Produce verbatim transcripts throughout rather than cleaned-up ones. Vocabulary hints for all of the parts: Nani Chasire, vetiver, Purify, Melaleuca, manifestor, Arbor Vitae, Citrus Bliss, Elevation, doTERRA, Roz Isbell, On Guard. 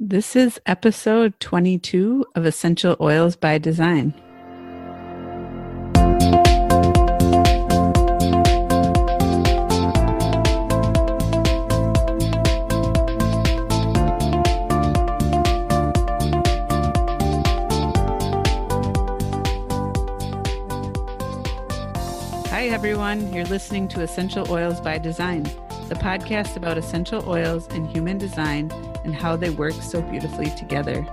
This is episode twenty-two of Essential Oils by Design. Hi everyone, you're listening to Essential Oils by Design, the podcast about essential oils and human design and how they work so beautifully together.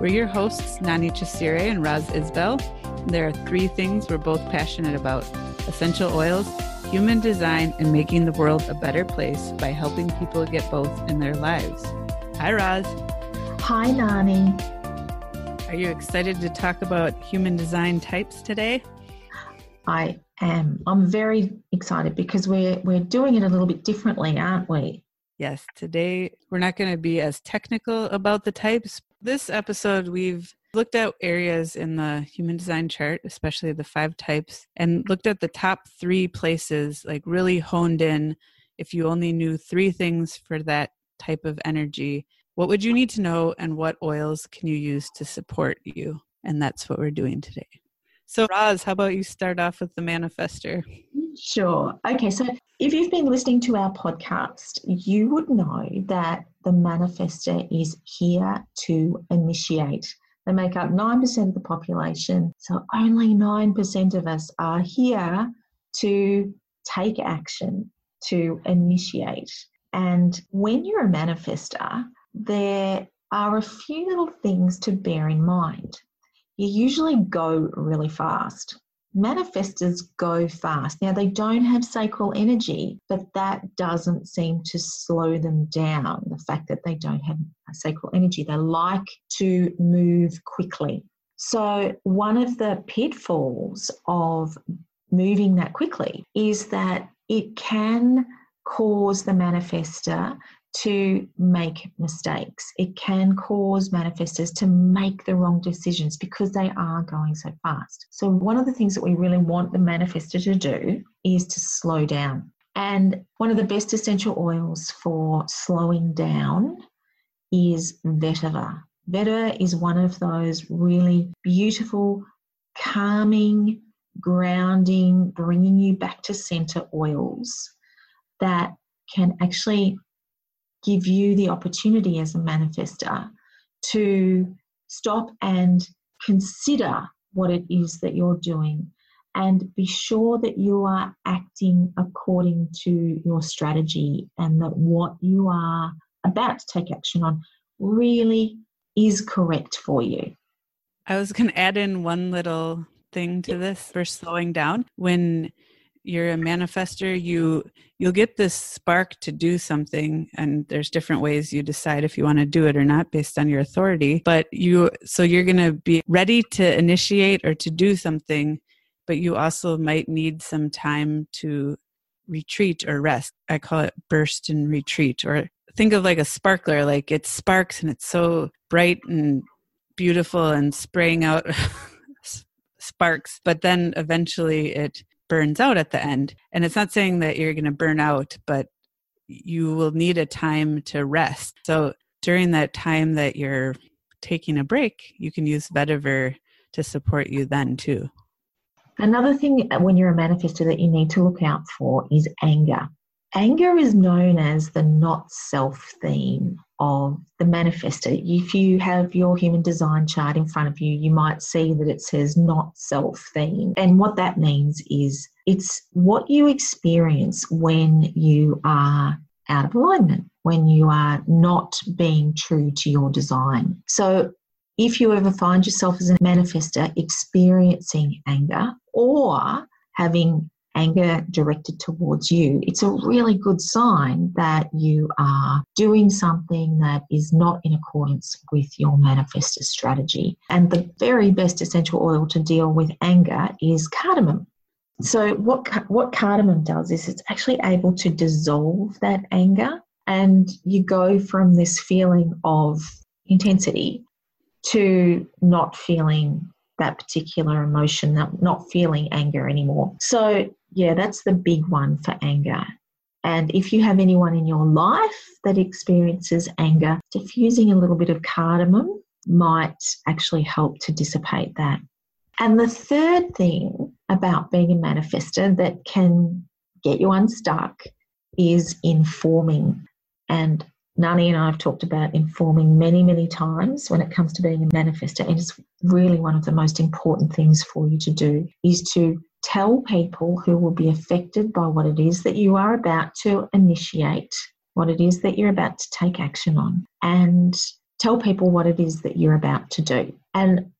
We're your hosts, Nani Chasire and Roz Isbell. There are three things we're both passionate about: essential oils, human design, and making the world a better place by helping people get both in their lives. Hi, Roz. Hi, Nani. Are you excited to talk about human design types today? I am. I'm very excited because we're we're doing it a little bit differently, aren't we? Yes, today we're not going to be as technical about the types. This episode, we've looked at areas in the human design chart, especially the five types, and looked at the top three places, like really honed in. If you only knew three things for that type of energy, what would you need to know and what oils can you use to support you? And that's what we're doing today. So Roz, how about you start off with the manifestor? Sure. Okay, so if you've been listening to our podcast, you would know that the manifestor is here to initiate. They make up nine percent of the population, so only nine percent of us are here to take action, to initiate. And when you're a manifestor, there are a few little things to bear in mind. You usually go really fast. Manifestors go fast. Now, they don't have sacral energy, but that doesn't seem to slow them down, the fact that they don't have sacral energy. They like to move quickly. So one of the pitfalls of moving that quickly is that it can cause the manifestor to make mistakes. It can cause manifestors to make the wrong decisions because they are going so fast. So one of the things that we really want the manifestor to do is to slow down. And one of the best essential oils for slowing down is vetiver. Vetiver is one of those really beautiful, calming, grounding, bringing you back to center oils that can actually give you the opportunity as a manifestor to stop and consider what it is that you're doing and be sure that you are acting according to your strategy and that what you are about to take action on really is correct for you. I was going to add in one little thing to this for slowing down. When you're a manifestor, you you'll get this spark to do something, and there's different ways you decide if you want to do it or not based on your authority, but you so you're going to be ready to initiate or to do something, but you also might need some time to retreat or rest. I call it burst and retreat, or think of like a sparkler, like it sparks and it's so bright and beautiful and spraying out sparks, but then eventually it burns out at the end. And it's not saying that you're going to burn out, but you will need a time to rest. So during that time that you're taking a break, you can use vetiver to support you then too. Another thing when you're a manifestor that you need to look out for is anger. Anger is known as the not self theme of the manifestor. If you have your human design chart in front of you, you might see that it says not self theme. And what that means is it's what you experience when you are out of alignment, when you are not being true to your design. So if you ever find yourself as a manifestor experiencing anger or having anger directed towards you, it's a really good sign that you are doing something that is not in accordance with your manifestor strategy. And the very best essential oil to deal with anger is cardamom. So what what cardamom does is it's actually able to dissolve that anger, and you go from this feeling of intensity to not feeling that particular emotion, not feeling anger anymore. So yeah, that's the big one for anger, And if you have anyone in your life that experiences anger, diffusing a little bit of cardamom might actually help to dissipate that. And the third thing about being a manifestor that can get you unstuck is informing. And Nani and I have talked about informing many, many times when it comes to being a manifestor. And it's really one of the most important things for you to do is to tell people who will be affected by what it is that you are about to initiate, what it is that you're about to take action on, and tell people what it is that you're about to do. And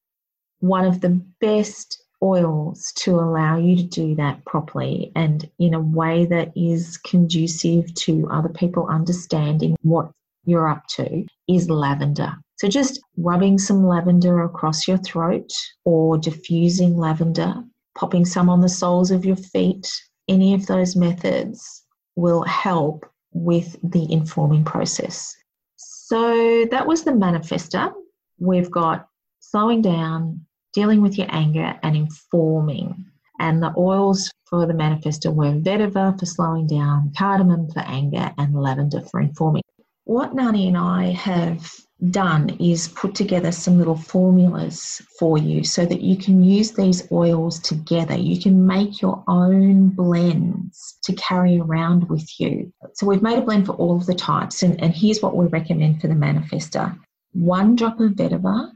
one of the best oils to allow you to do that properly and in a way that is conducive to other people understanding what you're up to is lavender. So just rubbing some lavender across your throat or diffusing lavender, popping some on the soles of your feet, any of those methods will help with the informing process. So that was the manifestor. We've got slowing down, dealing with your anger, and informing. And the oils for the manifestor were vetiver for slowing down, cardamom for anger, and lavender for informing. What Nani and I have done is put together some little formulas for you so that you can use these oils together. You can make your own blends to carry around with you. So we've made a blend for all of the types, and, and here's what we recommend for the manifestor. One drop of vetiver,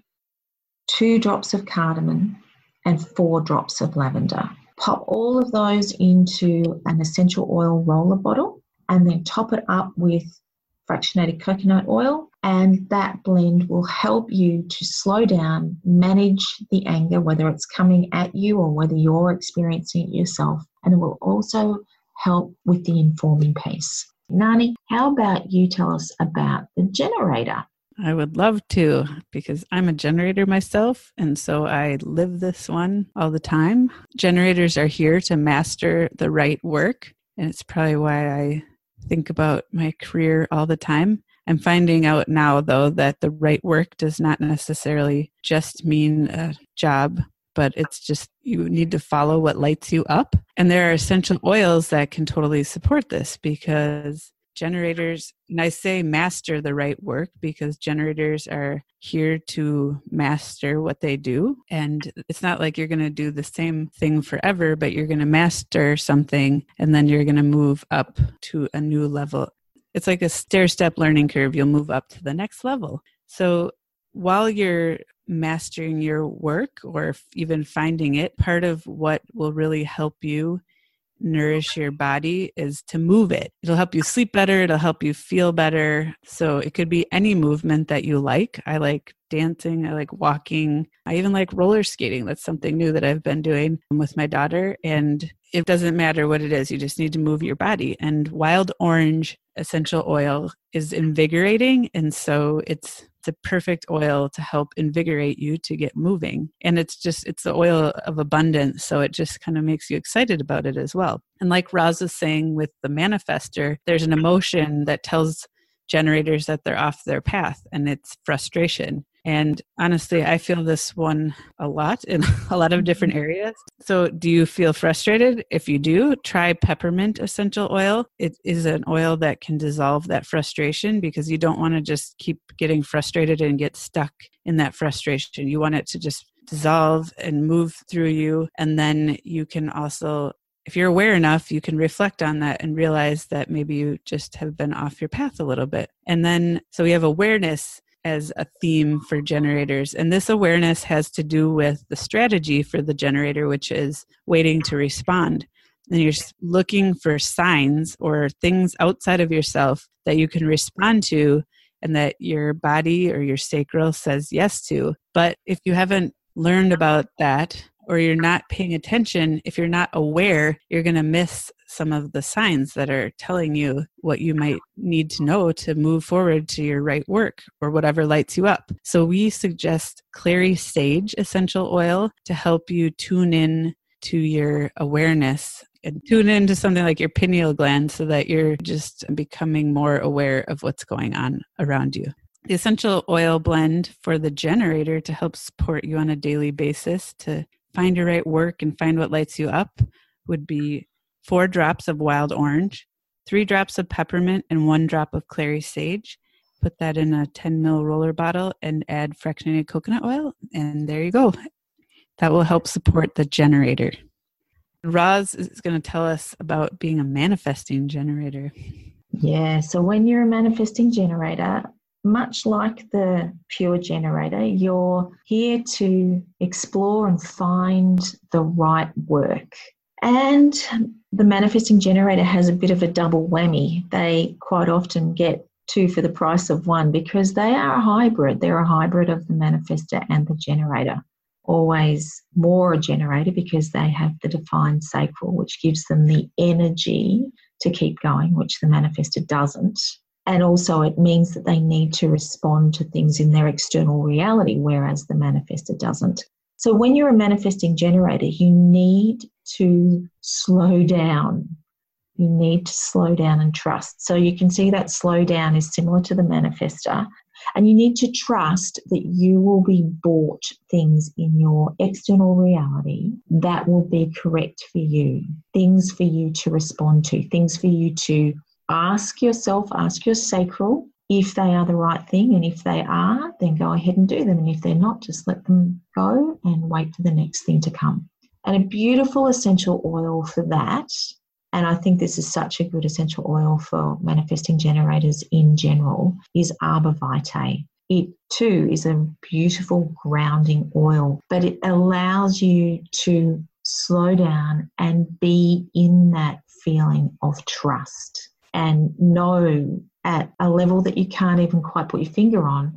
two drops of cardamom, and four drops of lavender. Pop all of those into an essential oil roller bottle and then top it up with fractionated coconut oil, and that blend will help you to slow down, manage the anger, whether it's coming at you or whether you're experiencing it yourself, and it will also help with the informing piece. Nani, how about you tell us about the generator? I would love to, because I'm a generator myself, and so I live this one all the time. Generators are here to master the right work, and it's probably why I think about my career all the time. I'm finding out now, though, that the right work does not necessarily just mean a job, but it's just you need to follow what lights you up. And there are essential oils that can totally support this, because generators, and I say master the right work because generators are here to master what they do. And it's not like you're going to do the same thing forever, but you're going to master something and then you're going to move up to a new level. It's like a stair-step learning curve. You'll move up to the next level. So while you're mastering your work or even finding it, part of what will really help you nourish your body is to move it. It'll help you sleep better. It'll help you feel better. So it could be any movement that you like. I like dancing. I like walking. I even like roller skating. That's something new that I've been doing with my daughter. And it doesn't matter what it is. You just need to move your body. And wild orange essential oil is invigorating. And so it's the perfect oil to help invigorate you to get moving. And it's just, it's the oil of abundance. So it just kind of makes you excited about it as well. And like Roz was saying with the manifestor, there's an emotion that tells generators that they're off their path, and it's frustration. And honestly, I feel this one a lot in a lot of different areas. So do you feel frustrated? If you do, try peppermint essential oil. It is an oil that can dissolve that frustration, because you don't want to just keep getting frustrated and get stuck in that frustration. You want it to just dissolve and move through you. And then you can also, if you're aware enough, you can reflect on that and realize that maybe you just have been off your path a little bit. And then, so we have awareness as a theme for generators. And this awareness has to do with the strategy for the generator, which is waiting to respond. And you're looking for signs or things outside of yourself that you can respond to and that your body or your sacral says yes to. But if you haven't learned about that, or you're not paying attention, if you're not aware, you're going to miss some of the signs that are telling you what you might need to know to move forward to your right work or whatever lights you up. So we suggest clary sage essential oil to help you tune in to your awareness and tune into something like your pineal gland so that you're just becoming more aware of what's going on around you. The essential oil blend for the generator to help support you on a daily basis to find your right work and find what lights you up would be four drops of wild orange, three drops of peppermint and one drop of clary sage. Put that in a ten mil roller bottle and add fractionated coconut oil, and there you go. That will help support the generator. Roz is going to tell us about being a manifesting generator. Yeah, so when you're a manifesting generator, much like the pure generator, you're here to explore and find the right work. And the manifesting generator has a bit of a double whammy. They quite often get two for the price of one because they are a hybrid. They're a hybrid of the manifestor and the generator. Always more a generator because they have the defined sacral, which gives them the energy to keep going, which the manifestor doesn't. And also it means that they need to respond to things in their external reality, whereas the manifestor doesn't. So when you're a manifesting generator, you need to slow down. You need to slow down and trust. So you can see that slow down is similar to the manifestor. And you need to trust that you will be brought things in your external reality that will be correct for you, things for you to respond to, things for you to ask yourself, ask your sacral, if they are the right thing. And if they are, then go ahead and do them. And if they're not, just let them go and wait for the next thing to come. And a beautiful essential oil for that. And I think this is such a good essential oil for manifesting generators in general, is Arbor Vitae. It too is a beautiful grounding oil, but it allows you to slow down and be in that feeling of trust and know at a level that you can't even quite put your finger on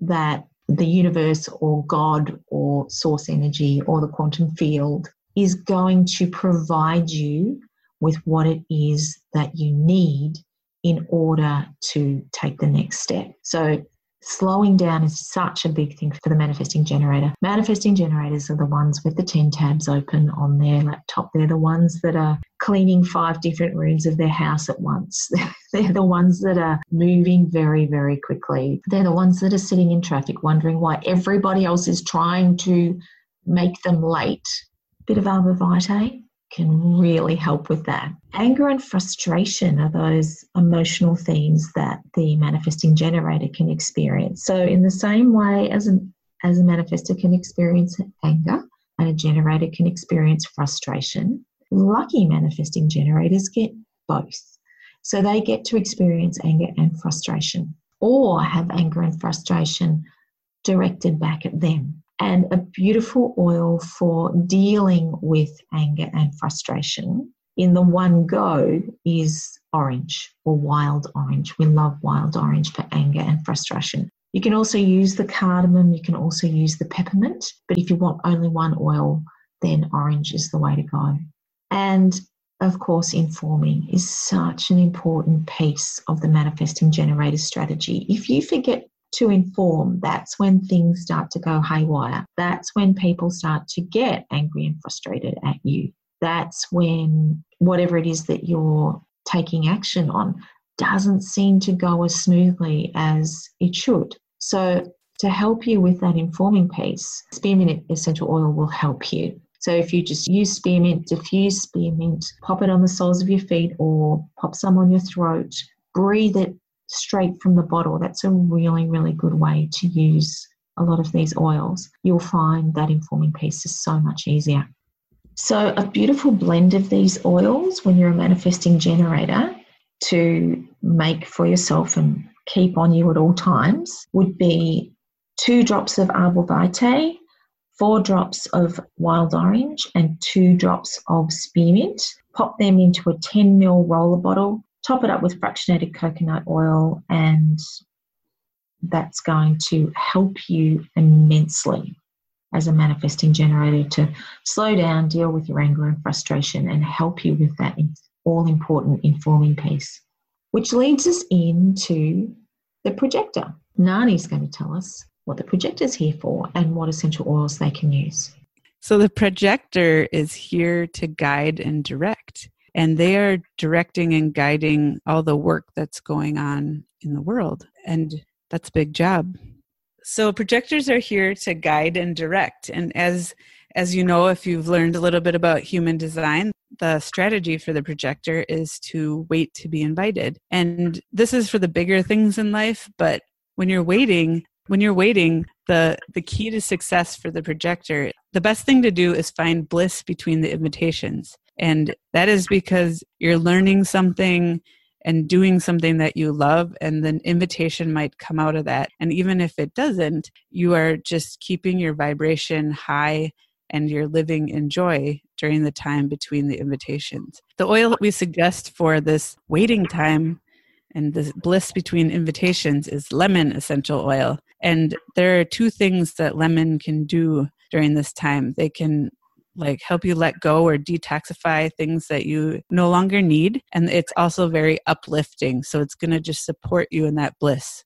that the universe or God or source energy or the quantum field is going to provide you with what it is that you need in order to take the next step. So slowing down is such a big thing for the manifesting generator. Manifesting generators are the ones with the ten tabs open on their laptop. They're the ones that are cleaning five different rooms of their house at once. They're the ones that are moving very, very quickly. They're the ones that are sitting in traffic wondering why everybody else is trying to make them late. Bit of Arbor Vitae can really help with that. Anger and frustration are those emotional themes that the manifesting generator can experience. So in the same way as an as a manifestor can experience anger and a generator can experience frustration, lucky manifesting generators get both. So they get to experience anger and frustration, or have anger and frustration directed back at them. And a beautiful oil for dealing with anger and frustration in the one go is orange, or wild orange. We love wild orange for anger and frustration. You can also use the cardamom. You can also use the peppermint. But if you want only one oil, then orange is the way to go. And of course, informing is such an important piece of the manifesting generator strategy. If you forget to inform, that's when things start to go haywire. That's when people start to get angry and frustrated at you. That's when whatever it is that you're taking action on doesn't seem to go as smoothly as it should. So to help you with that informing piece, spearmint essential oil will help you. So if you just use spearmint, diffuse spearmint, pop it on the soles of your feet or pop some on your throat, breathe it straight from the bottle. That's a really, really good way to use a lot of these oils. You'll find that informing piece is so much easier. So a beautiful blend of these oils when you're a manifesting generator to make for yourself and keep on you at all times would be two drops of Arbor Vitae, four drops of wild orange and two drops of spearmint. Pop them into a ten mil roller bottle. Top it up with fractionated coconut oil, and that's going to help you immensely as a manifesting generator to slow down, deal with your anger and frustration, and help you with that all-important informing piece. Which leads us into the projector. Nani's going to tell us what the projector's here for and what essential oils they can use. So the projector is here to guide and direct. And they are directing and guiding all the work that's going on in the world. And that's a big job. So projectors are here to guide and direct. And as as you know, if you've learned a little bit about human design, the strategy for the projector is to wait to be invited. And this is for the bigger things in life, but when you're waiting, when you're waiting, the, the key to success for the projector, the best thing to do is find bliss between the invitations. And that is because you're learning something and doing something that you love, and then invitation might come out of that. And even if it doesn't, you are just keeping your vibration high and you're living in joy during the time between the invitations. The oil that we suggest for this waiting time and this bliss between invitations is lemon essential oil. And there are two things that lemon can do during this time. They can like help you let go or detoxify things that you no longer need. And it's also very uplifting. So it's going to just support you in that bliss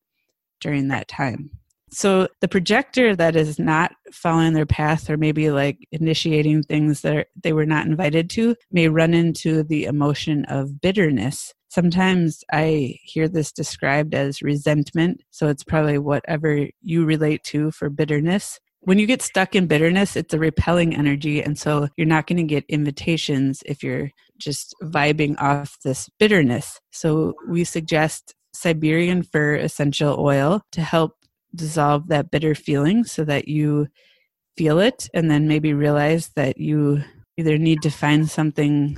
during that time. So the projector that is not following their path or maybe like initiating things that they were not invited to may run into the emotion of bitterness. Sometimes I hear this described as resentment. So it's probably whatever you relate to for bitterness. When you get stuck in bitterness, it's a repelling energy. And so you're not going to get invitations if you're just vibing off this bitterness. So we suggest Siberian fir essential oil to help dissolve that bitter feeling so that you feel it and then maybe realize that you either need to find something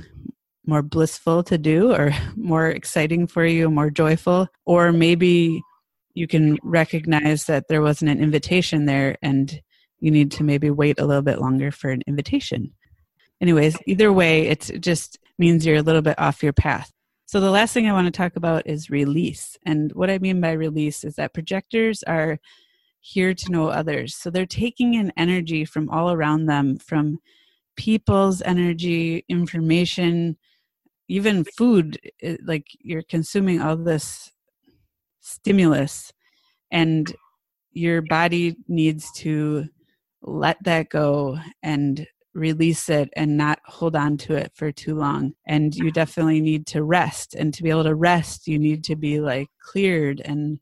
more blissful to do or more exciting for you, more joyful, or maybe you can recognize that there wasn't an invitation there and you need to maybe wait a little bit longer for an invitation. Anyways, either way, it just means you're a little bit off your path. So the last thing I want to talk about is release. And what I mean by release is that projectors are here to know others. So they're taking in energy from all around them, from people's energy, information, even food. Like you're consuming all this stimulus and your body needs to let that go and release it and not hold on to it for too long. And you definitely need to rest, and to be able to rest, you need to be like cleared and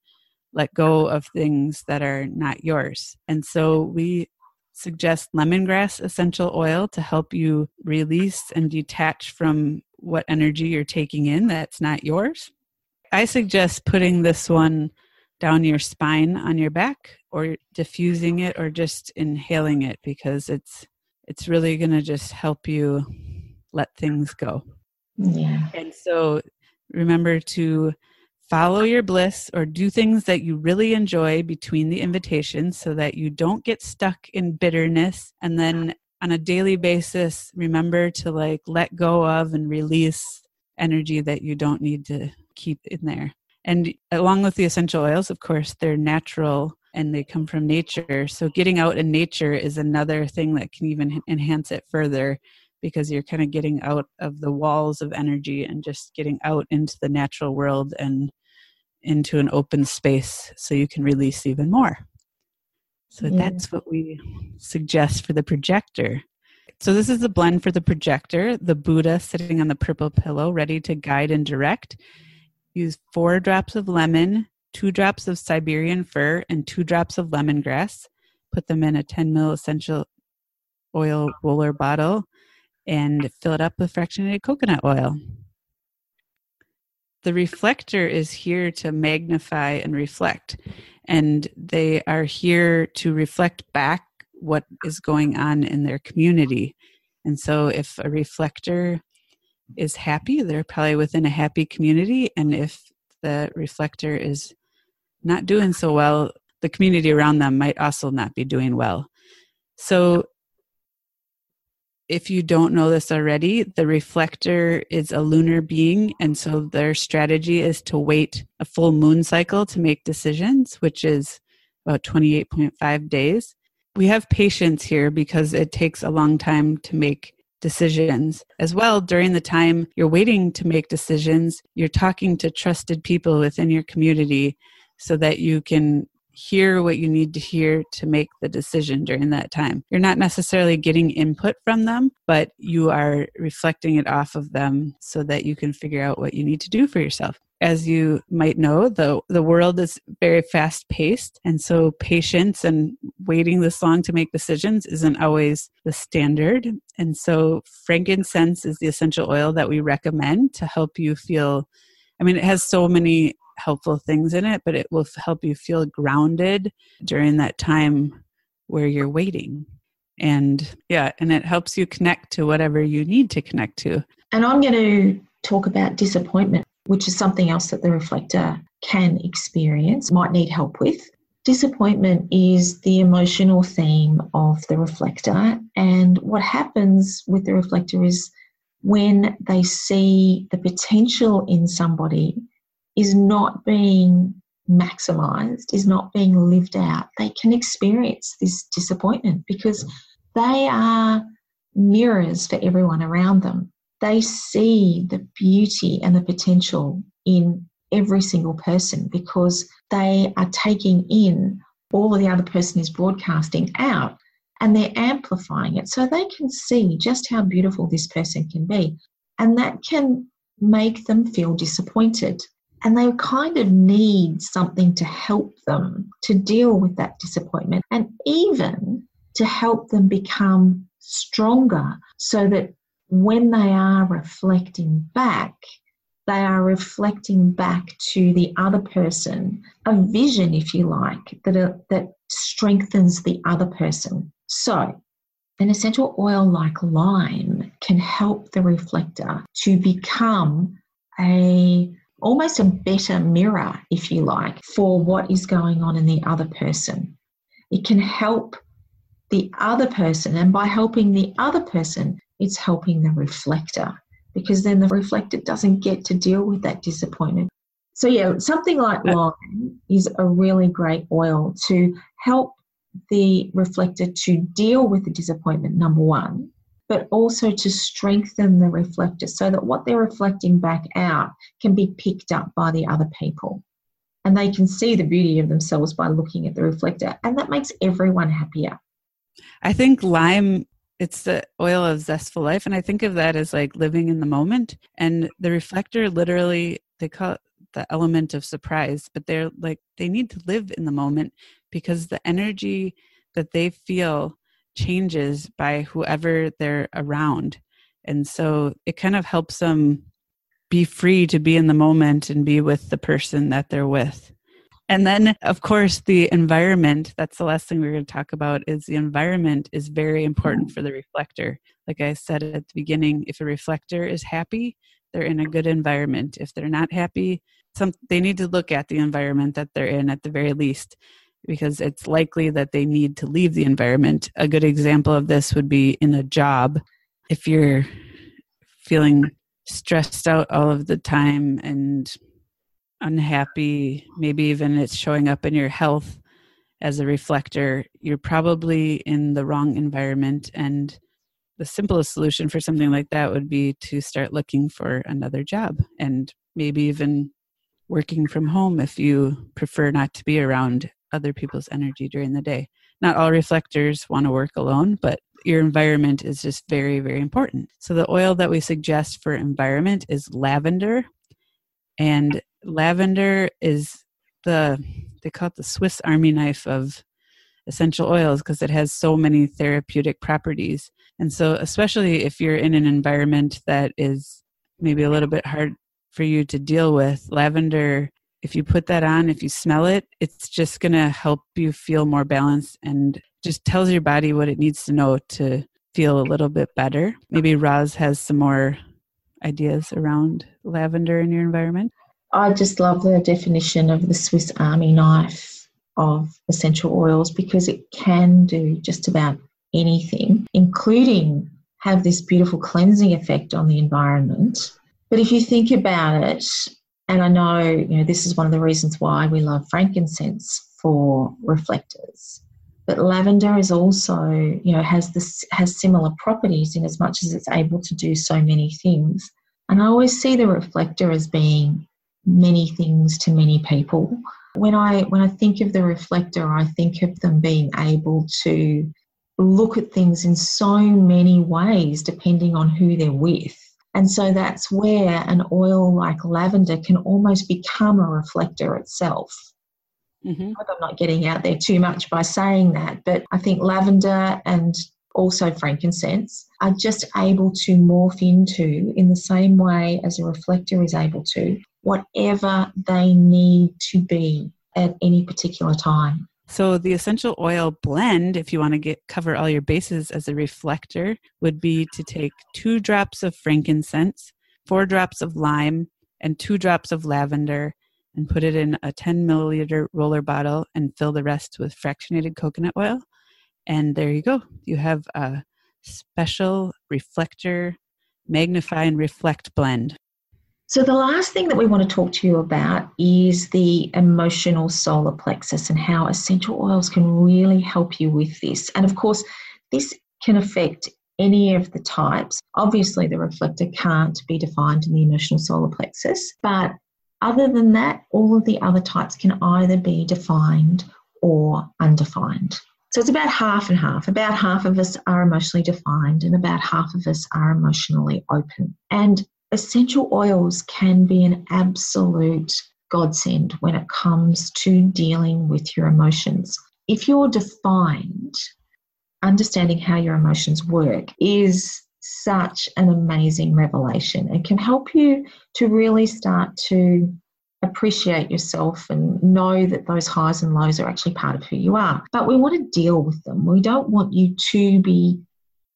let go of things that are not yours. And so we suggest lemongrass essential oil to help you release and detach from what energy you're taking in that's not yours. I suggest putting this one down your spine on your back or diffusing it or just inhaling it, because it's It's really going to just help you let things go. Yeah. And so remember to follow your bliss or do things that you really enjoy between the invitations so that you don't get stuck in bitterness. And then on a daily basis, remember to like let go of and release energy that you don't need to keep in there. And along with the essential oils, of course, they're natural and they come from nature. So getting out in nature is another thing that can even enhance it further, because you're kind of getting out of the walls of energy and just getting out into the natural world and into an open space so you can release even more. So yeah. That's what we suggest for the projector. So this is the blend for the projector, the Buddha sitting on the purple pillow, ready to guide and direct. Use four drops of lemon, two drops of Siberian fir, and two drops of lemongrass. Put them in a ten milliliter essential oil roller bottle and fill it up with fractionated coconut oil. The reflector is here to magnify and reflect, and they are here to reflect back what is going on in their community. And so if a reflector is happy, they're probably within a happy community. And if the reflector is not doing so well, the community around them might also not be doing well. So if you don't know this already, the reflector is a lunar being, and so their strategy is to wait a full moon cycle to make decisions, which is about twenty-eight point five days. We have patience here because it takes a long time to make decisions. As well, during the time you're waiting to make decisions, you're talking to trusted people within your community so that you can hear what you need to hear to make the decision during that time. You're not necessarily getting input from them, but you are reflecting it off of them so that you can figure out what you need to do for yourself. as you might know, the, the world is very fast paced. And so patience and waiting this long to make decisions isn't always the standard. And so frankincense is the essential oil that we recommend to help you feel, I mean, it has so many helpful things in it, but it will help you feel grounded during that time where you're waiting. And yeah, and it helps you connect to whatever you need to connect to. And I'm going to talk about disappointment, which is something else that the reflector can experience, might need help with. Disappointment is the emotional theme of the reflector. And what happens with the reflector is when they see the potential in somebody is not being maximized, is not being lived out, they can experience this disappointment because they are mirrors for everyone around them. They see the beauty and the potential in every single person because they are taking in all the other person is broadcasting out and they're amplifying it. So they can see just how beautiful this person can be. And that can make them feel disappointed. And they kind of need something to help them to deal with that disappointment and even to help them become stronger so that when they are reflecting back, they are reflecting back to the other person a vision, if you like, that, uh, that strengthens the other person. So an essential oil like lime can help the reflector to become a almost a better mirror, if you like, for what is going on in the other person. It can help the other person, and by helping the other person, it's helping the reflector, because then the reflector doesn't get to deal with that disappointment. So yeah, something like lime is a really great oil to help the reflector to deal with the disappointment, number one, but also to strengthen the reflector so that what they're reflecting back out can be picked up by the other people. And they can see the beauty of themselves by looking at the reflector. And that makes everyone happier. I think lime, it's the oil of zestful life. And I think of that as like living in the moment. And the reflector literally, they call it the element of surprise, but they're like, they need to live in the moment because the energy that they feel changes by whoever they're around. And so it kind of helps them be free to be in the moment and be with the person that they're with. And then, of course, the environment, that's the last thing we're going to talk about, is the environment is very important for the reflector. Like I said at the beginning, if a reflector is happy, they're in a good environment. If they're not happy, some, they need to look at the environment that they're in at the very least, because it's likely that they need to leave the environment. A good example of this would be in a job. If you're feeling stressed out all of the time and unhappy, maybe even it's showing up in your health as a reflector, you're probably in the wrong environment. And the simplest solution for something like that would be to start looking for another job, and maybe even working from home if you prefer not to be around other people's energy during the day. Not all reflectors want to work alone, but your environment is just very, very important. So the oil that we suggest for environment is lavender. And lavender is the, they call it the Swiss Army knife of essential oils because it has so many therapeutic properties. And so especially if you're in an environment that is maybe a little bit hard for you to deal with, lavender, if you put that on, if you smell it, it's just going to help you feel more balanced and just tells your body what it needs to know to feel a little bit better. Maybe Roz has some more ideas around lavender in your environment. I just love the definition of the Swiss Army knife of essential oils because it can do just about anything, including have this beautiful cleansing effect on the environment. But if you think about it, and I know, you know, this is one of the reasons why we love frankincense for reflectors. But lavender is also, you know, has this has similar properties in as much as it's able to do so many things. And I always see the reflector as being many things to many people. When I when I think of the reflector, I think of them being able to look at things in so many ways, depending on who they're with. And so that's where an oil like lavender can almost become a reflector itself. Mm-hmm. I'm not getting out there too much by saying that, but I think lavender and also frankincense are just able to morph into, in the same way as a reflector is able to, whatever they need to be at any particular time. So the essential oil blend, if you want to get cover all your bases as a reflector, would be to take two drops of frankincense, four drops of lime, and two drops of lavender, and put it in a ten milliliter roller bottle and fill the rest with fractionated coconut oil. And there you go. You have a special reflector, magnify and reflect blend. So the last thing that we want to talk to you about is the emotional solar plexus and how essential oils can really help you with this. And of course, this can affect any of the types. Obviously, the reflector can't be defined in the emotional solar plexus, but other than that, all of the other types can either be defined or undefined. So it's about half and half. About half of us are emotionally defined and about half of us are emotionally open. And essential oils can be an absolute godsend when it comes to dealing with your emotions. If you're defined, understanding how your emotions work is such an amazing revelation. It can help you to really start to appreciate yourself and know that those highs and lows are actually part of who you are. But we want to deal with them. We don't want you to be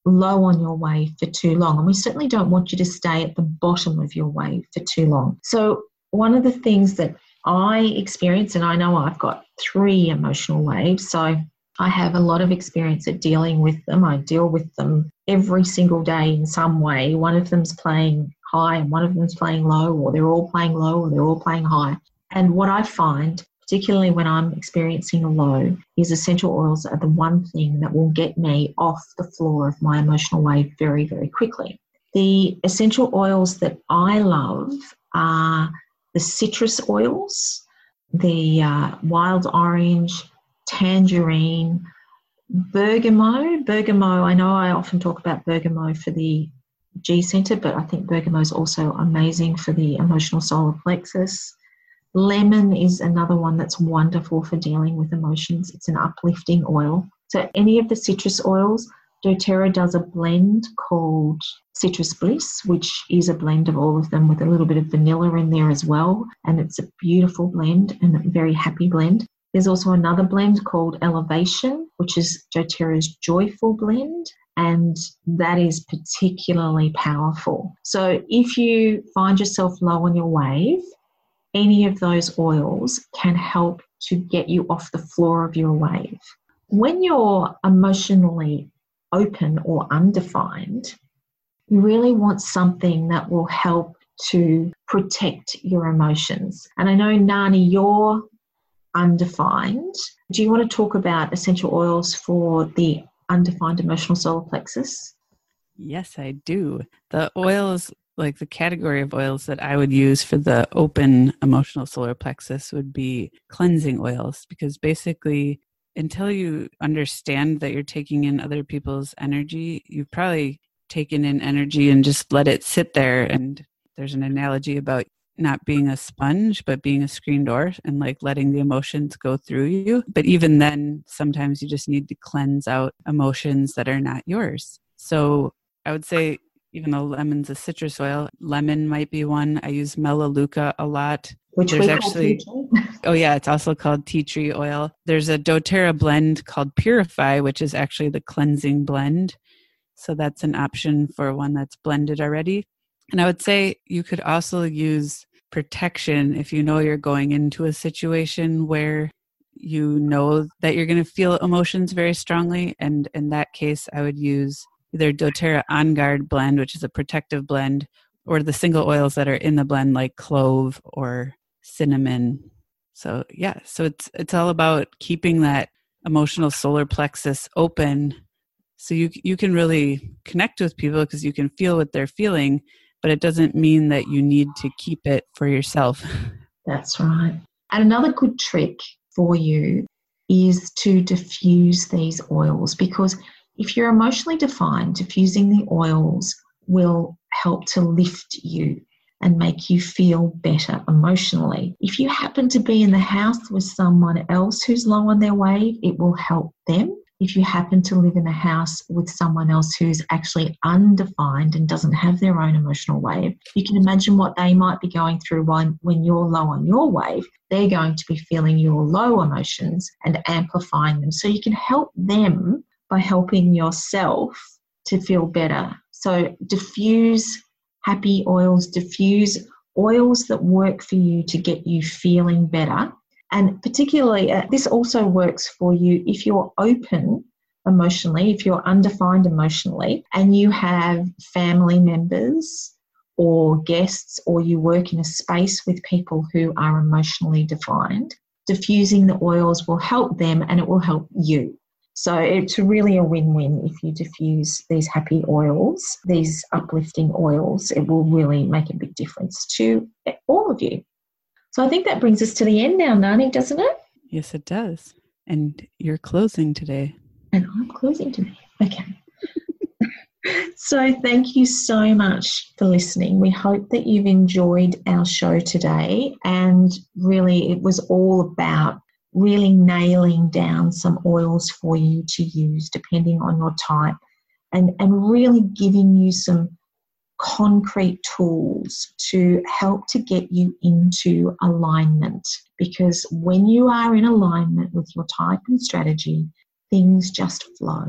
low on your wave for too long. And we certainly don't want you to stay at the bottom of your wave for too long. So one of the things that I experience, and I know I've got three emotional waves, so I have a lot of experience at dealing with them. I deal with them every single day in some way. One of them's playing high and one of them's playing low, or they're all playing low or they're all playing high. And what I find, particularly when I'm experiencing a low, is essential oils are the one thing that will get me off the floor of my emotional wave very, very quickly. The essential oils that I love are the citrus oils, the uh, wild orange, tangerine, bergamot. Bergamot, I know I often talk about bergamot for the G center, but I think bergamot is also amazing for the emotional solar plexus. Lemon is another one that's wonderful for dealing with emotions. It's an uplifting oil. So any of the citrus oils, doTERRA does a blend called Citrus Bliss, which is a blend of all of them with a little bit of vanilla in there as well. And it's a beautiful blend and a very happy blend. There's also another blend called Elevation, which is doTERRA's joyful blend. And that is particularly powerful. So if you find yourself low on your wave, any of those oils can help to get you off the floor of your wave. When you're emotionally open or undefined, you really want something that will help to protect your emotions. And I know, Nani, you're undefined. Do you want to talk about essential oils for the undefined emotional solar plexus? Yes, I do. The oils, like the category of oils that I would use for the open emotional solar plexus would be cleansing oils, because basically until you understand that you're taking in other people's energy, you've probably taken in energy and just let it sit there. And there's an analogy about not being a sponge, but being a screen door and like letting the emotions go through you. But even then, sometimes you just need to cleanse out emotions that are not yours. So I would say, even though lemon's a citrus oil, lemon might be one. I use Melaleuca a lot. Which There's we actually, call tea tree. Oh yeah, it's also called tea tree oil. There's a doTERRA blend called Purify, which is actually the cleansing blend. So that's an option for one that's blended already. And I would say you could also use protection if you know you're going into a situation where you know that you're going to feel emotions very strongly. And in that case, I would use either doTERRA On Guard blend, which is a protective blend, or the single oils that are in the blend like clove or cinnamon. So yeah, so it's it's all about keeping that emotional solar plexus open so you you can really connect with people because you can feel what they're feeling, but it doesn't mean that you need to keep it for yourself. That's right. And another good trick for you is to diffuse these oils, because if you're emotionally defined, diffusing the oils will help to lift you and make you feel better emotionally. If you happen to be in the house with someone else who's low on their wave, it will help them. If you happen to live in a house with someone else who's actually undefined and doesn't have their own emotional wave, you can imagine what they might be going through when, when you're low on your wave. They're going to be feeling your low emotions and amplifying them. So you can help them by helping yourself to feel better. So diffuse happy oils, diffuse oils that work for you to get you feeling better. And particularly, uh, this also works for you if you're open emotionally, if you're undefined emotionally, and you have family members or guests, or you work in a space with people who are emotionally defined. Diffusing the oils will help them and it will help you. So it's really a win-win if you diffuse these happy oils, these uplifting oils. It will really make a big difference to all of you. So I think that brings us to the end now, Nani, doesn't it? Yes, it does. And you're closing today. And I'm closing today. Okay. So thank you so much for listening. We hope that you've enjoyed our show today. And really, it was all about really nailing down some oils for you to use depending on your type, and, and really giving you some concrete tools to help to get you into alignment, because when you are in alignment with your type and strategy, things just flow.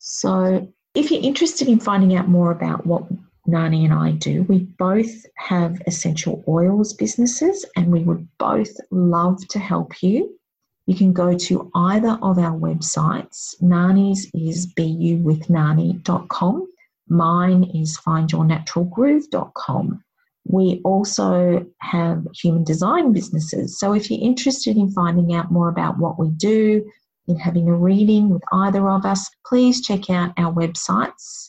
So if you're interested in finding out more about what Nani and I do, we both have essential oils businesses and we would both love to help you. You can go to either of our websites. Nani's is be you with nani dot com. Mine is find your natural groove dot com. We also have human design businesses. So if you're interested in finding out more about what we do, in having a reading with either of us, please check out our websites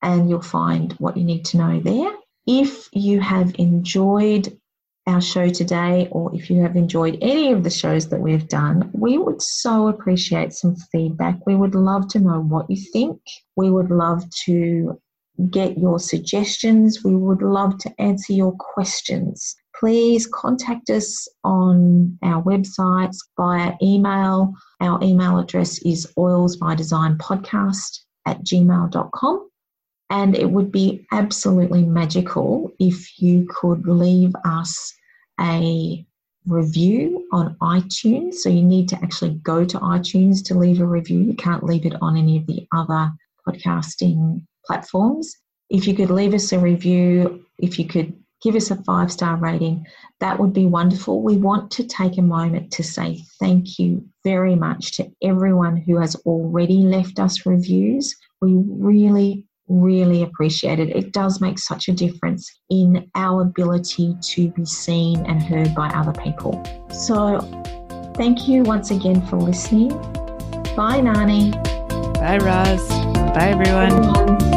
and you'll find what you need to know there. If you have enjoyed our show today, or if you have enjoyed any of the shows that we've done, we would so appreciate some feedback. We would love to know what you think. We would love to get your suggestions. We would love to answer your questions. Please contact us on our websites via email. Our email address is oils by design podcast at gmail dot com. And it would be absolutely magical if you could leave us a review on iTunes. So you need to actually go to iTunes to leave a review. You can't leave it on any of the other podcasting platforms. If you could leave us a review, if you could give us a five-star rating, that would be wonderful. We want to take a moment to say thank you very much to everyone who has already left us reviews. We really Really appreciate it. It does make such a difference in our ability to be seen and heard by other people. So thank you once again for listening. Bye, Nani. Bye, Roz. Bye, everyone. Bye, everyone.